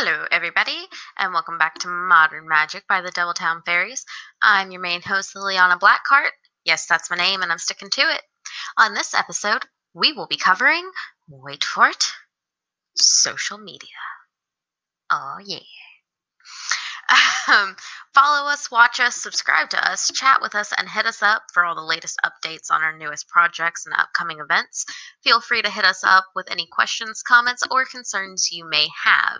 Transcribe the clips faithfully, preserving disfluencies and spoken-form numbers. Hello everybody, and welcome back to Modern Magic by the Double Town Fairies. I'm your main host, Liliana Blackheart. Yes, that's my name, and I'm sticking to it. On this episode, we will be covering, wait for it, social media. Oh yeah. Um, follow us, watch us, subscribe to us, chat with us, and hit us up for all the latest updates on our newest projects and upcoming events. Feel free to hit us up with any questions, comments, or concerns you may have.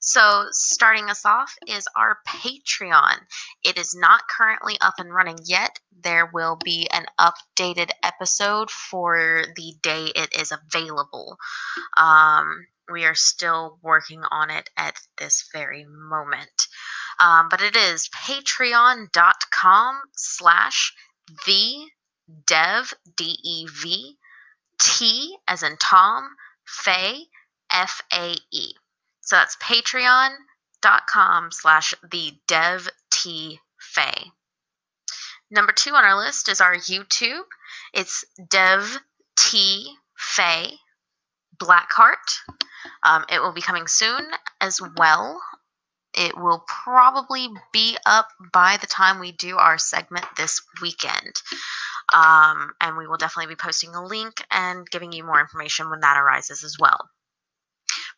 So starting us off is our Patreon. It is not currently up and running yet. There will be an updated episode for the day it is available. Um, we are still working on it at this very moment. Um, but it is patreon.com slash the dev, D E V, T as in Tom, Fae, F A E. So that's patreon.com slash the dev t fae. Number two on our list is our YouTube. It's dev t fae Blackheart. Um, it will be coming soon as well. It will probably be up by the time we do our segment this weekend. Um, and we will definitely be posting a link and giving you more information when that arises as well.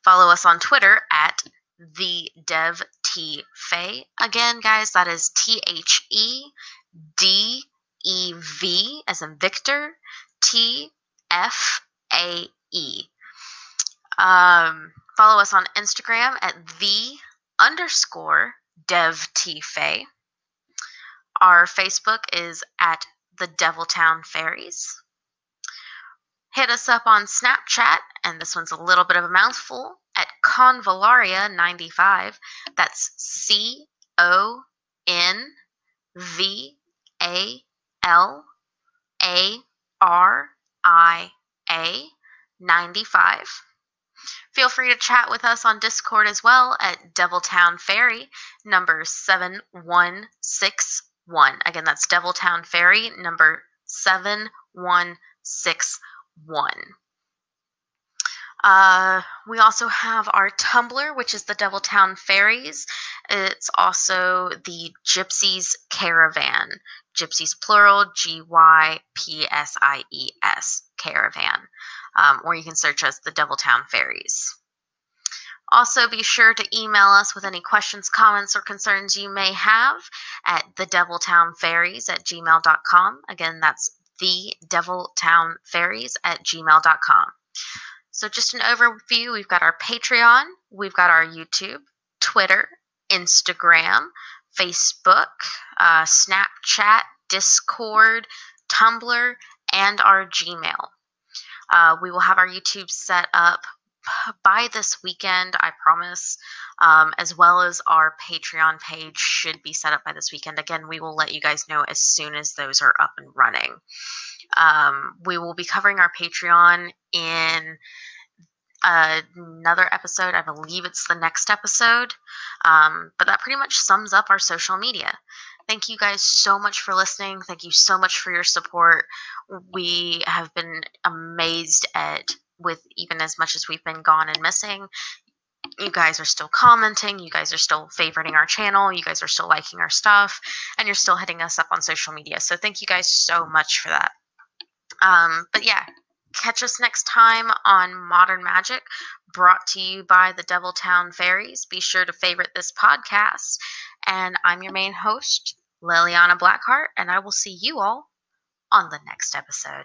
Follow us on Twitter at the DevTFae. Again, guys, that is T H E D E V as in Victor, T F A E. Um, follow us on Instagram at the underscore DevTFae. Our Facebook is at the Deviltown Fairies. Hit us up on Snapchat, and this one's a little bit of a mouthful, at Convallaria ninety-five. That's C O N V A L A R I A ninety-five. Feel free to chat with us on Discord as well at Deviltown Fairy number seven one six one. Again, that's Deviltown Fairy number seven one six one. One. Uh, we also have our Tumblr, which is the Deviltown Fairies. It's also the Gypsies Caravan. Gypsies plural, G Y P S I E S, Caravan. Um, or you can search us the Deviltown Fairies. Also, be sure to email us with any questions, comments, or concerns you may have at thedeviltownfairies at gmail dot com. Again, that's the deviltownfairies at gmail dot com. So just an overview, we've got our Patreon, we've got our YouTube, Twitter, Instagram, Facebook, uh, Snapchat, Discord, Tumblr, and our Gmail. Uh, we will have our YouTube set up by this weekend, I promise, um, as well as our Patreon page should be set up by this weekend. Again, we will let you guys know as soon as those are up and running. Um, we will be covering our Patreon in uh, another episode. I believe it's the next episode. Um, but that pretty much sums up our social media. Thank you guys so much for listening. Thank you so much for your support. We have been amazed at with even as much as we've been gone and missing, you guys are still commenting, you guys are still favoriting our channel, you guys are still liking our stuff, and you're still hitting us up on social media. So thank you guys so much for that. Um, but yeah, catch us next time on Modern Magic, brought to you by the Deviltown Fairies. Be sure to favorite this podcast. And I'm your main host, Liliana Blackheart, and I will see you all on the next episode.